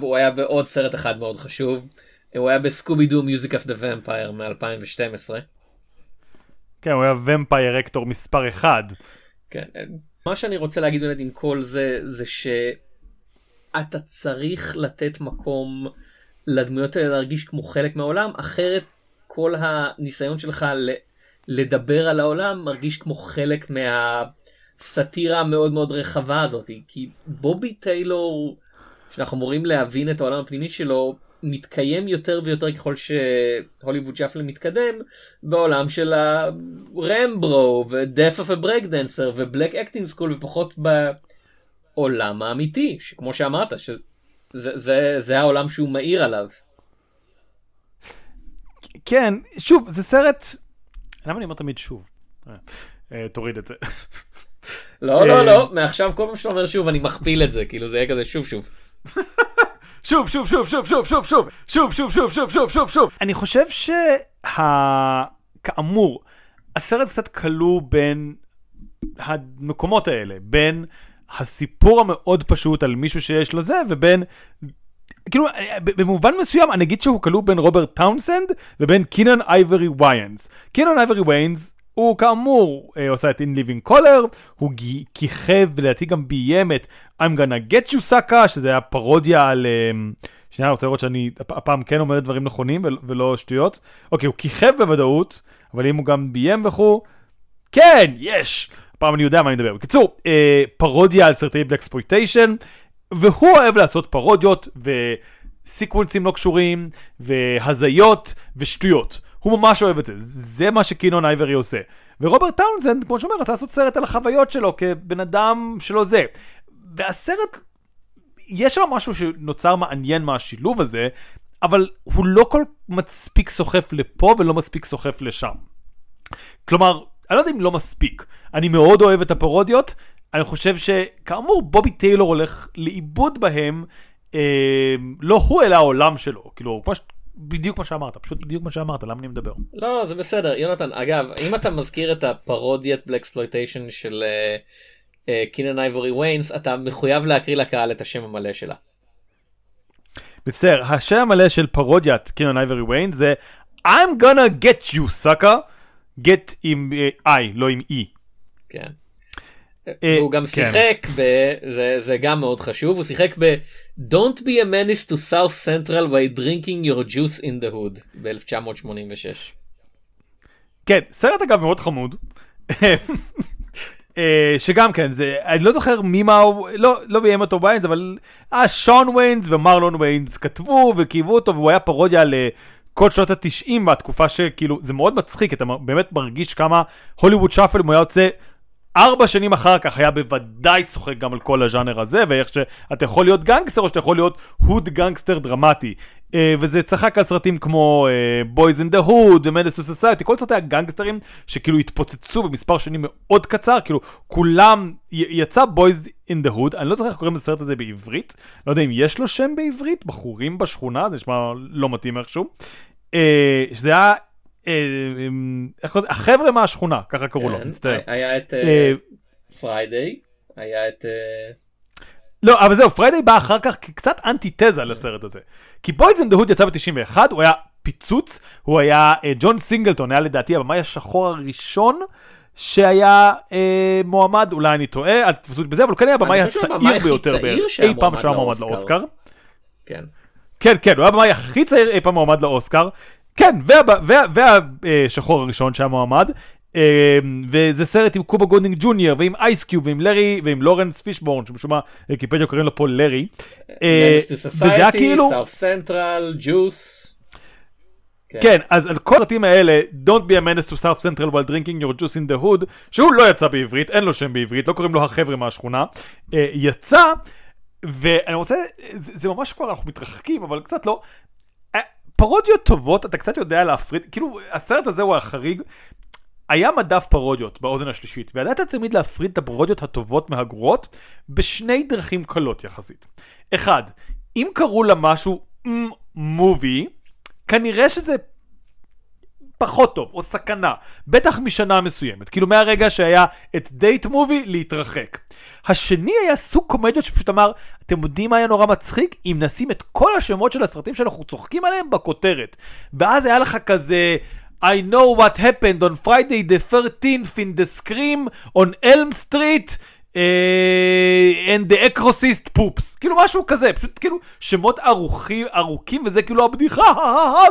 הוא היה בעוד סרט אחד מאוד חשוב, הוא היה בסקובי דו מיוזיק אוף דה ומפייר מ-2012. כן, הוא היה ומפייר אקטור מספר 1. כן, מה שאני רוצה להגיד באמת עם כל זה, זה שאתה צריך לתת מקום לדמויות האלה להרגיש כמו חלק מהעולם, אחרת כל הניסיון שלך לדבר על העולם מרגיש כמו חלק מהסתירה המאוד מאוד רחבה הזאת, כי בובי טיילור, שאנחנו אמורים להבין את העולם הפנימי שלו, מתקיים יותר ויותר ככל שהוליווד שאפל מתקדם בעולם של הרמברו ו-Death of a Breakdancer ו-Black Acting School, ופחות בעולם האמיתי, שכמו שאמרת, זה העולם שהוא מאיר עליו. כן, שוב, זה סרט... למה אני אומר תמיד שוב? תוריד את זה. לא, לא, לא, מעכשיו כל פעם שאתה אומר שוב אני מכפיל את זה, כאילו זה יהיה כזה שוב שוב. שוב, שוב, שוב, שוב, שוב, שוב, שוב, שוב, שוב, שוב, שוב, שוב, שוב, שוב. אני חושב כאמור, הסרט קצת קלו בין המקומות האלה, בין הסיפור המאוד פשוט על מישהו שיש לו זה, ובין, כאילו, במובן מסוים, אני אגיד שהוא קלו בין רוברט טאונסנד, ובין קינן אייברי ויינס. קינן אייברי ויינס, הוא כאמור עושה את In Living Color, הוא כיכב ולעתי גם ביים את I'm Gonna Get You Sucka, שזה היה פרודיה על... שנייה, אני רוצה לראות שאני הפעם כן אומר דברים נכונים ולא שטויות. אוקיי, הוא כיכב בוודאות, אבל אם הוא גם ביים וכו... כן, יש! הפעם אני יודע מה אני מדבר. בקיצור, פרודיה על סרטי בלקספויטיישן, והוא אוהב לעשות פרודיות וסיקוולצים לא קשורים, והזיות ושטויות. הוא ממש אוהב את זה. זה מה שקינון אייברי עושה. ורוברט טאונסנד, כמו שאומר, רצה לעשות סרט על החוויות שלו כבן אדם שלו זה. והסרט, יש שם משהו שנוצר מעניין מהשילוב הזה, אבל הוא לא כל מספיק סוחף לפה ולא מספיק סוחף לשם. כלומר, אני לא יודע אם לא מספיק. אני מאוד אוהב את הפרודיות. אני חושב שכאמור, בובי טיילור הולך לאיבוד בהם, לא הוא אלא העולם שלו. כאילו, כמו ש... בדיוק מה שאמרת, פשוט בדיוק מה שאמרת, למה אני מדבר? לא, זה בסדר, יונתן, אגב, אם אתה מזכיר את הפרודיית בלקספלויטיישן של קינן אייבורי ויינס, אתה מחויב להקריא לקהל את השם המלא שלה. בסדר, השם המלא של פרודיית קינן אייבורי ויינס זה I'm gonna get you sucker, get עם I, לא עם E. כן. והוא גם שיחק, זה גם מאוד חשוב, הוא שיחק ב Don't Be a Menace to South Central While Drinking Your Juice in the Hood ב-1986. כן, סרט אגב מאוד חמוד, שגם כן, אני לא זוכר מי מה הוא, לא ביים אותו ויינס, אבל שון ויינס ומרלון ויינס כתבו וכיוו אותו, והוא היה פרודיה כל שנות ה-90 בתקופה שכאילו, זה מאוד מצחיק, אתה באמת מרגיש כמה הוליווד שאפל הוא היה יוצא 4 שנים אחר כך היה בוודאי צוחק גם על כל הז'אנר הזה, ואיך שאתה יכול להיות גנגסטר או שאתה יכול להיות הוד גנגסטר דרמטי. וזה צחק על סרטים כמו Boyz n the Hood ו-Menace to Society, כל סרטי הגנגסטרים שכאילו התפוצצו במספר שנים מאוד קצר, כאילו כולם, יצא Boyz in the Hood, אני לא זוכר איך קוראים לסרט הזה בעברית, לא יודע אם יש לו שם בעברית, בחורים בשכונה, זה נשמע לא מתאים איכשהו, שזה היה... החבר'ה מהשכונה, ככה קראו לו, מצטער. היה את פריידיי, היה את... לא, אבל זהו, פריידיי בא אחר כך קצת אנטיתזה לסרט הזה. כי בויז אנד דה הוד יצא ב-91, הוא היה פיצוץ, הוא היה ג'ון סינגלטון, היה לדעתי הבמאי השחור הראשון שהיה מועמד, אולי אני טועה, אל תתפסו לי בזה, אבל הוא כן היה הבמאי הצעיר ביותר אי פעם שהיה מועמד לאוסקר. כן. כן, כן, הוא היה הבמאי הכי צעיר אי פעם מועמד לאוסקר. כן, והשחור הראשון שהיה מועמד, וזה סרט עם קובה גודינג ג'וניור, ועם אייסקיוב, ועם לארי, ועם לורנס פישבורן, שמשום מה ויקיפדיה קוראים לו פה לארי. Menace to Society, South Central, Juice. כן, אז על כל הסרטים האלה, Don't be a menace to South Central while drinking your juice in the hood, שהוא לא יצא בעברית, אין לו שם בעברית, לא קוראים לו החבר'ה מהשכונה, יצא, ואני רוצה, זה ממש כבר, אנחנו מתרחקים, אבל קצת לא, פרודיות טובות, אתה קצת יודע להפריד, כאילו, הסרט הזה הוא החריג, היה מדף פרודיות באוזן השלישית, וידעת תמיד להפריד את הפרודיות הטובות מהגרועות, בשני דרכים קלות יחסית. אחד, אם קראו לה משהו, מובי, כנראה שזה פחות טוב, או סכנה, בטח משנה מסוימת, כאילו מהרגע שהיה את דייט מובי להתרחק. השני היה סוג קומדיות שפשוט אמר, אתם יודעים מה היה נורא מצחיק? אם נשים את כל השמות של הסרטים שאנחנו צוחקים עליהם בכותרת, ואז היה לך כזה, I know what happened on Friday the 13th in the scream on Elm Street, and the exorcist poops, כאילו משהו כזה, פשוט כאילו שמות ארוכים, וזה כאילו הבדיחה,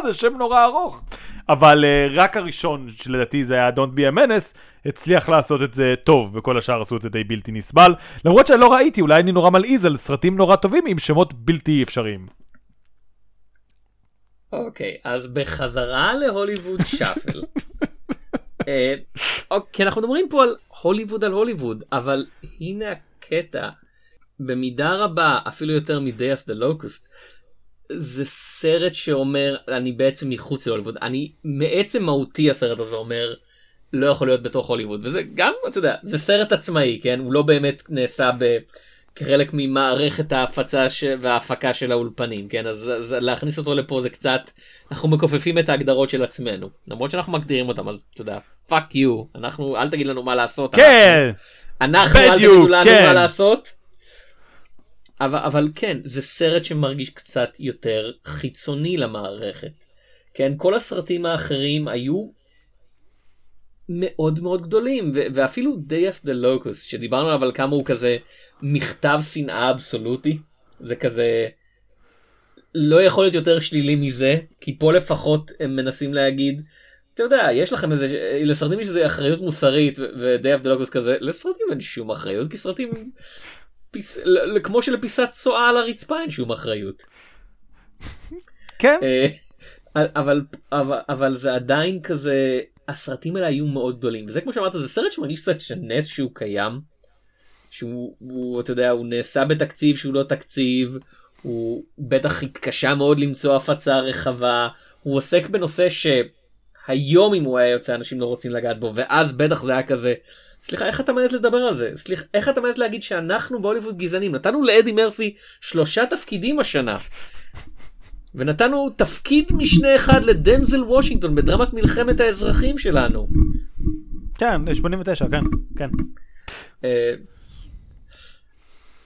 זה שם נורא ארוך, אבל רק הראשון שלדעתי זה היה Don't be a menace, הצליח לעשות את זה טוב, וכל השאר עשו את זה די בלתי נסבל, למרות שלא ראיתי, אולי אני נורא מלעיז על סרטים נורא טובים עם שמות בלתי אפשריים. אוקיי, אז בחזרה להוליווד שאפל. אוקיי, אנחנו מדברים פה על הוליווד על הוליווד, אבל הנה הקטע, במידה רבה, אפילו יותר מ-Day of the Locust, זה סרט שאומר, אני בעצם מחוץ להוליווד, אני מעצם מהותי הסרט הזה אומר, לא יכול להיות בתוך הוליווד, וזה גם, אתה יודע, זה סרט עצמאי, כן? הוא לא באמת נעשה כחלק ממערכת ההפצה וההפקה של האולפנים, כן? אז להכניס אותו לפה זה קצת, אנחנו מקופפים את ההגדרות של עצמנו, למרות שאנחנו מגדירים אותם, אז אתה יודע, fuck you, אנחנו, אל תגיד לנו מה לעשות. כן! אנחנו, אל תגידו לנו מה לעשות. אבל כן, זה סרט שמרגיש קצת יותר חיצוני למערכת. כן, כל הסרטים האחרים היו מאוד מאוד גדולים, ואפילו Day of the Locust, שדיברנו עליו על כמה הוא כזה מכתב שנאה אבסולוטי, זה כזה לא יכול להיות יותר שלילי מזה, כי פה לפחות הם מנסים להגיד, אתה יודע, יש לכם איזה, לסרטים יש איזו אחריות מוסרית, ו-Day of the Locust כזה, לסרטים אין שום אחריות, כי סרטים, כמו שלפיסת צועה על הרצפה אין שום אחריות. כן. אבל זה עדיין כזה, הסרטים האלה היו מאוד גדולים, וזה כמו שאמרת, זה סרט שמרגיש קצת שנס שהוא קיים, שהוא, אתה יודע, הוא נעשה בתקציב שהוא לא תקציב, הוא בטח התקשה מאוד למצוא הפצה רחבה, הוא עוסק בנושא שהיום אם הוא היה יוצא, אנשים לא רוצים לגעת בו, ואז בטח זה היה כזה, סליחה, איך אתה מעט לדבר על זה? סליחה, איך אתה מעט להגיד שאנחנו בהוליווד גזענים? נתנו לאדי מרפי 3 תפקידים השנה, ונתנו תפקיד משנה אחד לדנזל וושינגטון בדרמת מלחמת האזרחים שלנו. כן, 89, כן, כן.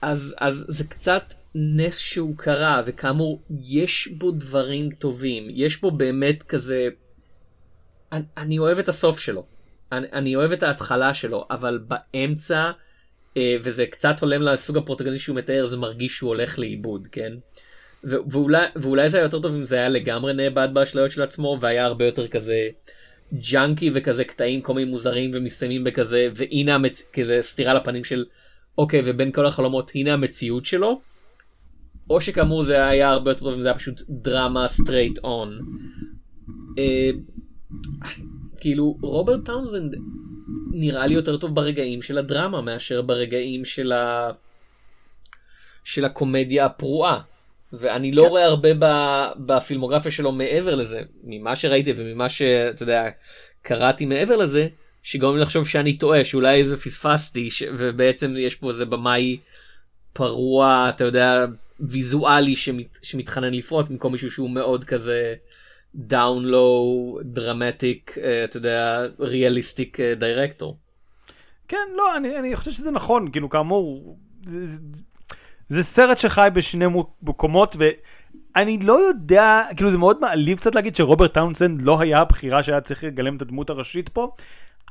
אז זה קצת נס שהוא קרה, וכאמור, יש בו דברים טובים, יש בו באמת כזה, אני אוהב את הסוף שלו, אני אוהב את ההתחלה שלו, אבל באמצע, וזה קצת הולם לסוג הפרוטגוניסט שהוא מתאר, זה מרגיש שהוא הולך לאיבוד, כן? ואולי זה היה יותר טוב אם זה היה לגמרי נאבד באשליות של עצמו, והיה הרבה יותר כזה ג'אנקי וכזה קטעים קומיים מוזרים ומסתיימים בכזה, והנה כזה סתירה לפנים של אוקיי, ובין כל החלומות הנה המציאות שלו, או שכאמור זה היה הרבה יותר טוב אם זה היה פשוט דרמה סטרייט און. כאילו רוברט טאונזנד נראה לי יותר טוב ברגעים של הדרמה מאשר ברגעים של הקומדיה הפרועה, ואני לא רואה הרבה בפילמוגרפיה שלו מעבר לזה, ממה שראיתי וממה שאתה יודע, קראתי מעבר לזה, שגורם לי לחשוב שאני טועה, שאולי איזה פספסתי, ובעצם יש פה איזה במאי פרוע, אתה יודע, ויזואלי שמתחנן לפרוץ, במקום מישהו שהוא מאוד כזה דאון לואו, דרמטיק, אתה יודע, ריאליסטיק דיירקטור. כן, לא, אני חושב שזה נכון, כאילו כאמור, זה סרט שחי בשני מקומות, ואני לא יודע, כאילו זה מאוד מעליב קצת להגיד שרוברט טאונסנד לא היה הבחירה שהיה צריך לגלם את הדמות הראשית פה,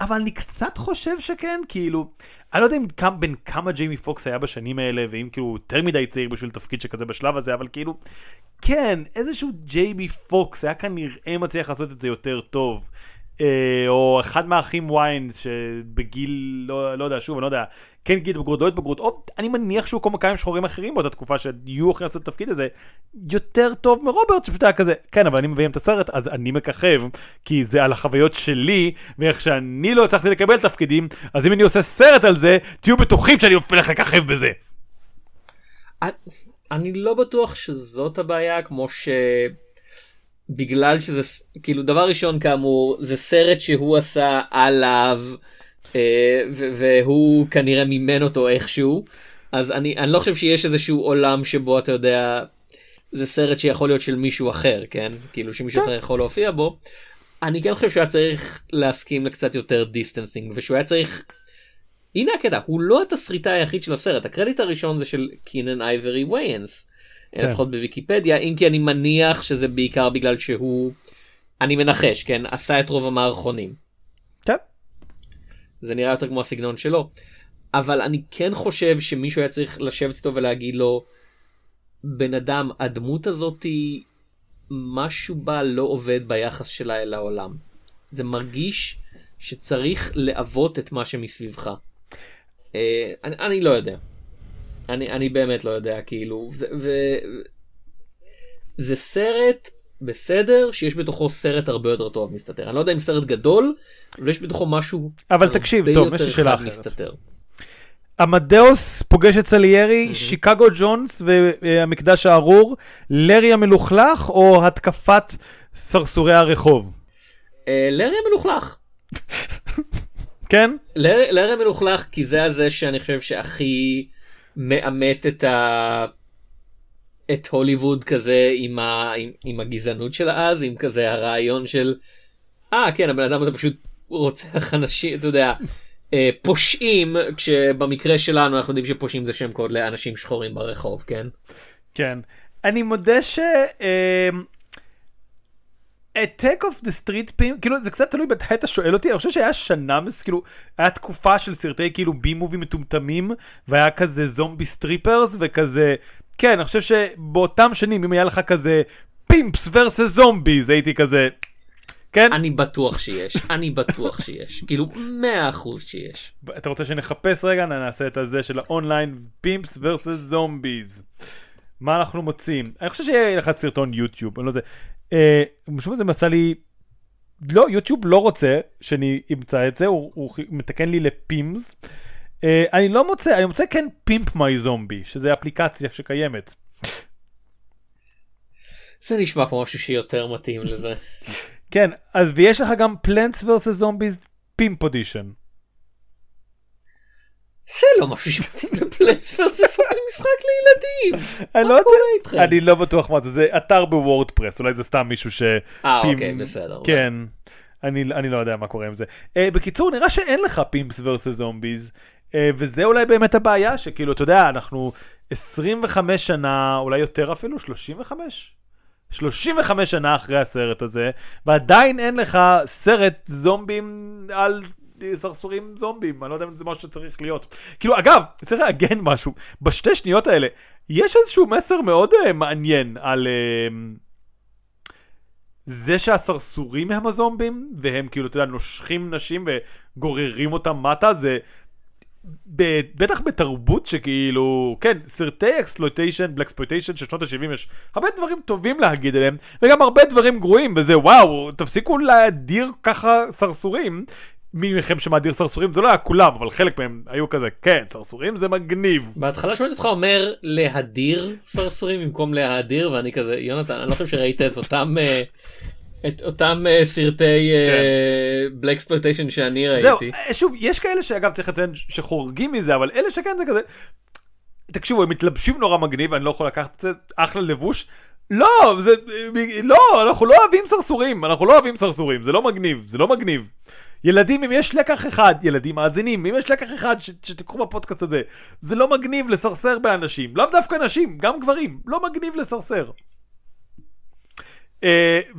אבל אני קצת חושב שכן, כאילו, אני לא יודע אם בין כמה ג'יימי פוקס היה בשנים האלה, ואם כאילו יותר מדי צעיר בשביל תפקיד שכזה בשלב הזה, אבל כאילו, כן, איזשהו ג'יימי פוקס היה כאן נראה מצליח לעשות את זה יותר טוב, או אחד מהאחים ויינס שבגיל, לא יודע, שוב, אני לא יודע, כן גיל בגרות, לא התבגרות, או אני מניח שהוא קומיקאים שחורים אחרים באותה תקופה שיהיו אחרי לעשות את התפקיד הזה, יותר טוב מרוברט שפשוט היה כזה, כן, אבל אני מביים את הסרט, אז אני מככב, כי זה על החוויות שלי, ואיך שאני לא הצלחתי לקבל תפקידים, אז אם אני עושה סרט על זה, תהיו בטוחים שאני הולך לככב בזה. אני לא בטוח שזאת הבעיה, כמו ש... בגלל שזה, כאילו, דבר ראשון כאמור, זה סרט שהוא עשה עליו, והוא כנראה מימן אותו איכשהו, אז אני לא חושב שיש איזשהו עולם שבו, אתה יודע, זה סרט שיכול להיות של מישהו אחר, כן? כאילו שמישהו אחר יכול להופיע בו. אני כן חושב שהוא היה צריך להסכים לקצת יותר דיסטנסינג, ושהוא היה צריך... הנה הקטע, הוא לא התסריטה היחיד של הסרט, הקרדיט הראשון זה של קינן אייברי ויינס, לפחות בוויקיפדיה, אם כי אני מניח שזה בעיקר בגלל שהוא, אני מנחש, כן, עשה את רוב המערכונים. כן. זה נראה יותר כמו הסגנון שלו, אבל אני כן חושב שמישהו היה צריך לשבת איתו ולהגיד לו, בן אדם, הדמות הזאת, משהו בה לא עובד ביחס שלה אל העולם. זה מרגיש שצריך לעבוד את מה שמסביבך. אני לא יודע. אני באמת לא יודע, כאילו, זה סרט בסדר שיש בתוכו סרט הרבה יותר טוב מסתתר. אני לא יודע אם סרט גדול, אבל יש בתוכו משהו אבל תקשיב, טוב, יש שאלה אחרת. אמדאוס פוגש את סליירי, שיקגו ג'ונס והמקדש הארור, לרי המלוכלך או התקפת סרסורי הרחוב? לרי המלוכלך. כן? לרי המלוכלך, כי זה הזה שאני חושב שהכי... מאמת את הוליווד כזה עם הגזענות שלה אז, עם כזה הרעיון של כן, הבן אדם הזה פשוט רוצח אנשים, אתה יודע, פושעים, כשבמקרה שלנו אנחנו יודעים שפושעים זה שם קוד לאנשים שחורים ברחוב, כן? כן. אני מודה ש... Attack of the Street Pimps, כאילו זה קצת תלוי בטח אתה שואל אותי, אני חושב שהיה שנה, כאילו, היה תקופה של סרטי כאילו בי-מובי מטומטמים, והיה כזה זומבי סטריפרס וכזה, כן, אני חושב שבאותם שנים, אם היה לך כזה פימפס ורסס זומביז, הייתי כזה, כן? אני בטוח שיש, כאילו 100% שיש. אתה רוצה שנחפש רגע, נעשה את הזה של האונליין פימפס ורסס זומביז. מה אנחנו מוצאים? אני חושב שיהיה לך סרטון יוטיוב, אני לא זה... משום זה מסע לי לא, יוטיוב לא רוצה שאני אמצא את זה, הוא מתקן לי לפימס. אני לא מוצא, אני מוצא כן פימפ מי זומבי, שזה אפליקציה שקיימת. זה נשמע כמו משהו שיותר מתאים לזה. כן, אז ויש לך גם פלנטס ורסס זומביז פימפ אודישן. זה לא משהו שמתאים לפלנטס ורסס זומביז משחק לילדים. אני לא יודע, אני לא בטוח מה זה, זה אתר בוורדפרס, אולי זה סתם מישהו ש... אוקיי, בסדר. כן, אני לא יודע מה קורה עם זה. בקיצור, נראה שאין לך פימפס ורסס זומביז, וזה אולי באמת הבעיה, שכאילו, אתה יודע, אנחנו 25 שנה, אולי יותר אפילו, 35 שנה אחרי הסרט הזה, ועדיין אין לך סרט זומבים על... סרסורים זומבים, אני לא יודע אם זה משהו שצריך להיות. כאילו, אגב, צריך להגן משהו. בשתי שניות האלה, יש איזשהו מסר מאוד מעניין על זה שהסרסורים הם הזומבים, והם כאילו, אתה יודע, נושכים נשים וגוררים אותם מטה, זה בטח בתרבות שכאילו, כן, סרטי אקספלויטיישן, בלקספלויטיישן של שנות ה-70, יש הרבה דברים טובים להגיד עליהם, וגם הרבה דברים גרועים, וזה וואו, תפסיקו להדיר ככה סרסורים, מי מכם שמאדיר סרסורים, זה לא היה כולם, אבל חלק מהם היו כזה, כן, סרסורים זה מגניב. בהתחלה שמעת אותך אומר להדיר סרסורים במקום להאדיר, ואני כזה, יונתן, אני לא חושב שראית את אותם סרטי בלק אקספלויטיישן שאני ראיתי. זהו, שוב, יש כאלה שאגב צריך לציין שחורגים מזה, אבל אלה שכן זה כזה, תקשיבו, הם מתלבשים נורא מגניב, אני לא יכול לקחת את זה, אחלה לבוש, לא, אנחנו לא אוהבים סרסורים, זה לא מגניב, ילדים, אם יש לקח אחד, ילדים מאזינים, אם יש לקח אחד שתקחו בפודקאסט הזה, זה לא מגניב לסרסר באנשים, לא דווקא נשים, גם גברים, לא מגניב לסרסר.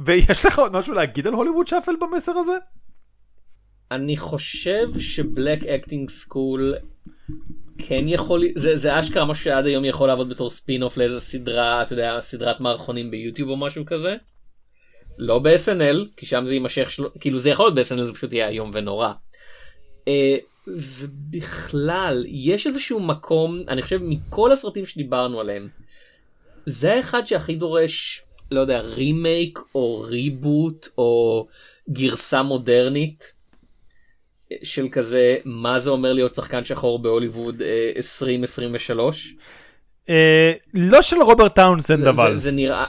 ויש לך עוד משהו להגיד על הוליווד שאפל במסר הזה? אני חושב שבלק אקטינג סקול כן יכול, זה אשכרה משהו שעד היום יכול לעבוד בתור ספין אוף לאיזו סדרה, אתה יודע, סדרת מערכונים ביוטיוב או משהו כזה. לא ב-SNL, כי שם זה יימשך, כאילו זה יכול להיות ב-SNL, זה פשוט יהיה היום ונורא. ובכלל, יש איזשהו מקום, אני חושב מכל הסרטים שדיברנו עליהם, זה אחד שהכי דורש, לא יודע, רימייק או ריבוט או גרסה מודרנית של כזה, מה זה אומר להיות שחקן שחור בהוליווד 2023? לא של רוברט טאונסנד אבל. זה נראה...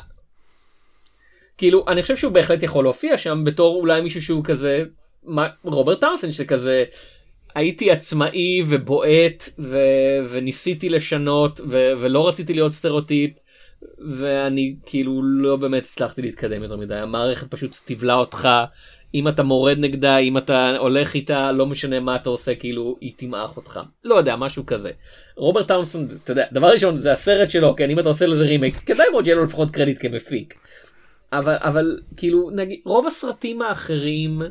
כאילו, אני חושב שהוא בהחלט יכול להופיע שם בתור אולי מישהו שהוא כזה, רוברט טאונסנד שכזה, הייתי עצמאי ובועט וניסיתי לשנות ולא רציתי להיות סטריאוטיפ, ואני כאילו לא באמת הצלחתי להתקדם יותר מדי. המערכת פשוט תבלה אותך, אם אתה מורד נגדה, אם אתה הולך איתה, לא משנה מה אתה עושה, כאילו היא תמעך אותך. לא יודע, משהו כזה. רוברט טאונסנד, אתה יודע, דבר ראשון, זה הסרט שלו, כן, אם אתה עושה לזה רימייק, כדאי מאוד שיהיה לו לפחות קרדיט כמפיק. אבל כאילו, נגיד, רוב הסרטים האחרים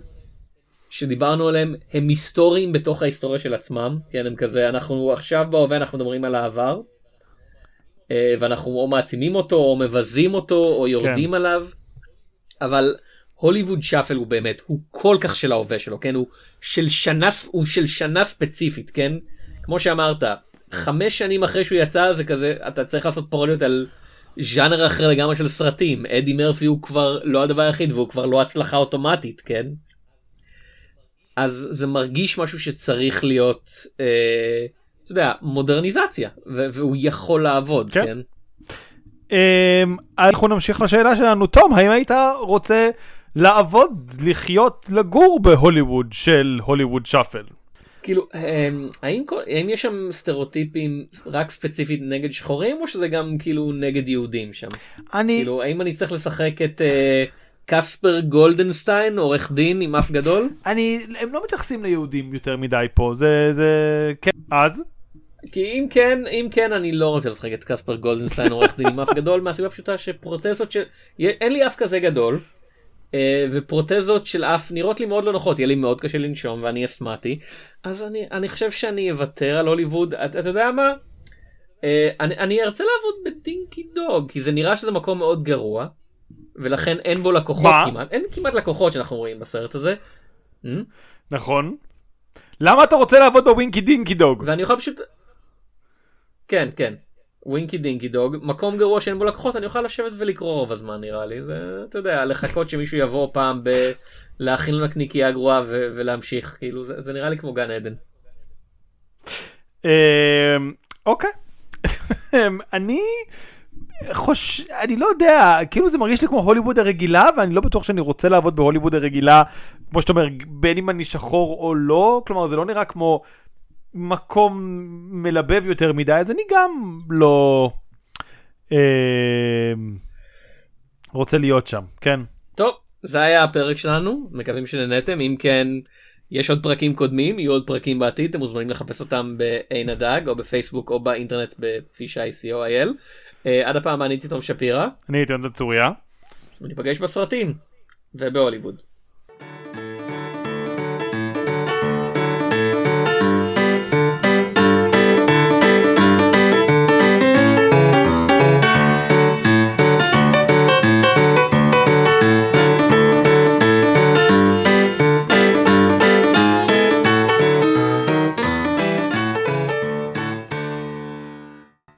שדיברנו עליהם, הם היסטוריים בתוך ההיסטוריה של עצמם, כן, הם כזה, אנחנו עכשיו בהווה, אנחנו מדברים על העבר, ואנחנו או מעצימים אותו, או מבזים אותו, או יורדים כן. עליו, אבל... הוליווד שאפל הוא באמת, הוא כל כך של ההווה שלו, כן? הוא של שנה ספציפית, כן? כמו שאמרת, 5 שנים אחרי שהוא יצא, זה כזה, אתה צריך לעשות פרודיות על ז'אנר אחר לגמרי של סרטים. אדי מרפי הוא כבר לא הדבר היחיד, והוא כבר לא הצלחה אוטומטית, כן? אז זה מרגיש משהו שצריך להיות, אתה יודע, מודרניזציה, והוא יכול לעבוד, כן? כן? אנחנו נמשיך לשאלה שלנו. תום, האם היית רוצה לעבוד, לחיות, לגור בהוליווד של הוליווד שאפל? כאילו, האם יש שם סטריאוטיפים רק ספציפית נגד שחורים, או שזה גם כאילו נגד יהודים שם? כאילו, האם אני צריך לשחק את קספר גולדנשטיין, עורך דין עם אף גדול? הם לא מתייחסים ליהודים יותר מדי פה, זה כן. אז? כי אם כן, אני לא רוצה לשחק את קספר גולדנשטיין עורך דין עם אף גדול, מהסיבה פשוטה שפרוטזות של... אין לי אף כזה גדול, ופרוטזות של אף נראות לי מאוד לא נוחות, יהיה לי מאוד קשה לנשום, ואני אסמתי, אז אני חושב שאני אוותר על הוליווד, אתה יודע מה? אני ארצה לעבוד בדינקי דוג, כי זה נראה שזה מקום מאוד גרוע, ולכן אין בו לקוחות כמעט, אין כמעט לקוחות שאנחנו רואים בסרט הזה. נכון. למה אתה רוצה לעבוד בווינקי דינקי דוג? ואני אוכל פשוט... כן, כן. ווינקי דינקי דוג. מקום גרוע שאין בו לקוחות, אני אוכל לשבת ולקרוא רוב הזמן, נראה לי. אתה יודע, לחכות שמישהו יבוא פעם להכין לו נקניקייה גרועה ולהמשיך. כאילו, זה נראה לי כמו גן עדן. אוקיי. אני לא יודע, כאילו זה מרגיש לי כמו הוליווד הרגילה, ואני לא בטוח שאני רוצה לעבוד בהוליווד הרגילה, כמו שאתה אומר, בין אם אני שחור או לא, כלומר זה לא נראה כמו מקום מלבב יותר מדי, אז אני גם לא רוצה להיות שם, כן. טוב, זה היה הפרק שלנו, מקווים שנהנתם, אם כן, יש עוד פרקים קודמים, יהיו עוד פרקים בעתיד, אתם מוזמנים לחפש אותם בעין הדג, או בפייסבוק, או באינטרנט ב-fish.co.il. עד הפעם אני הייתי תום שפירא. אני הייתי עונד צוריה. וניפגש בסרטים ובהוליווד.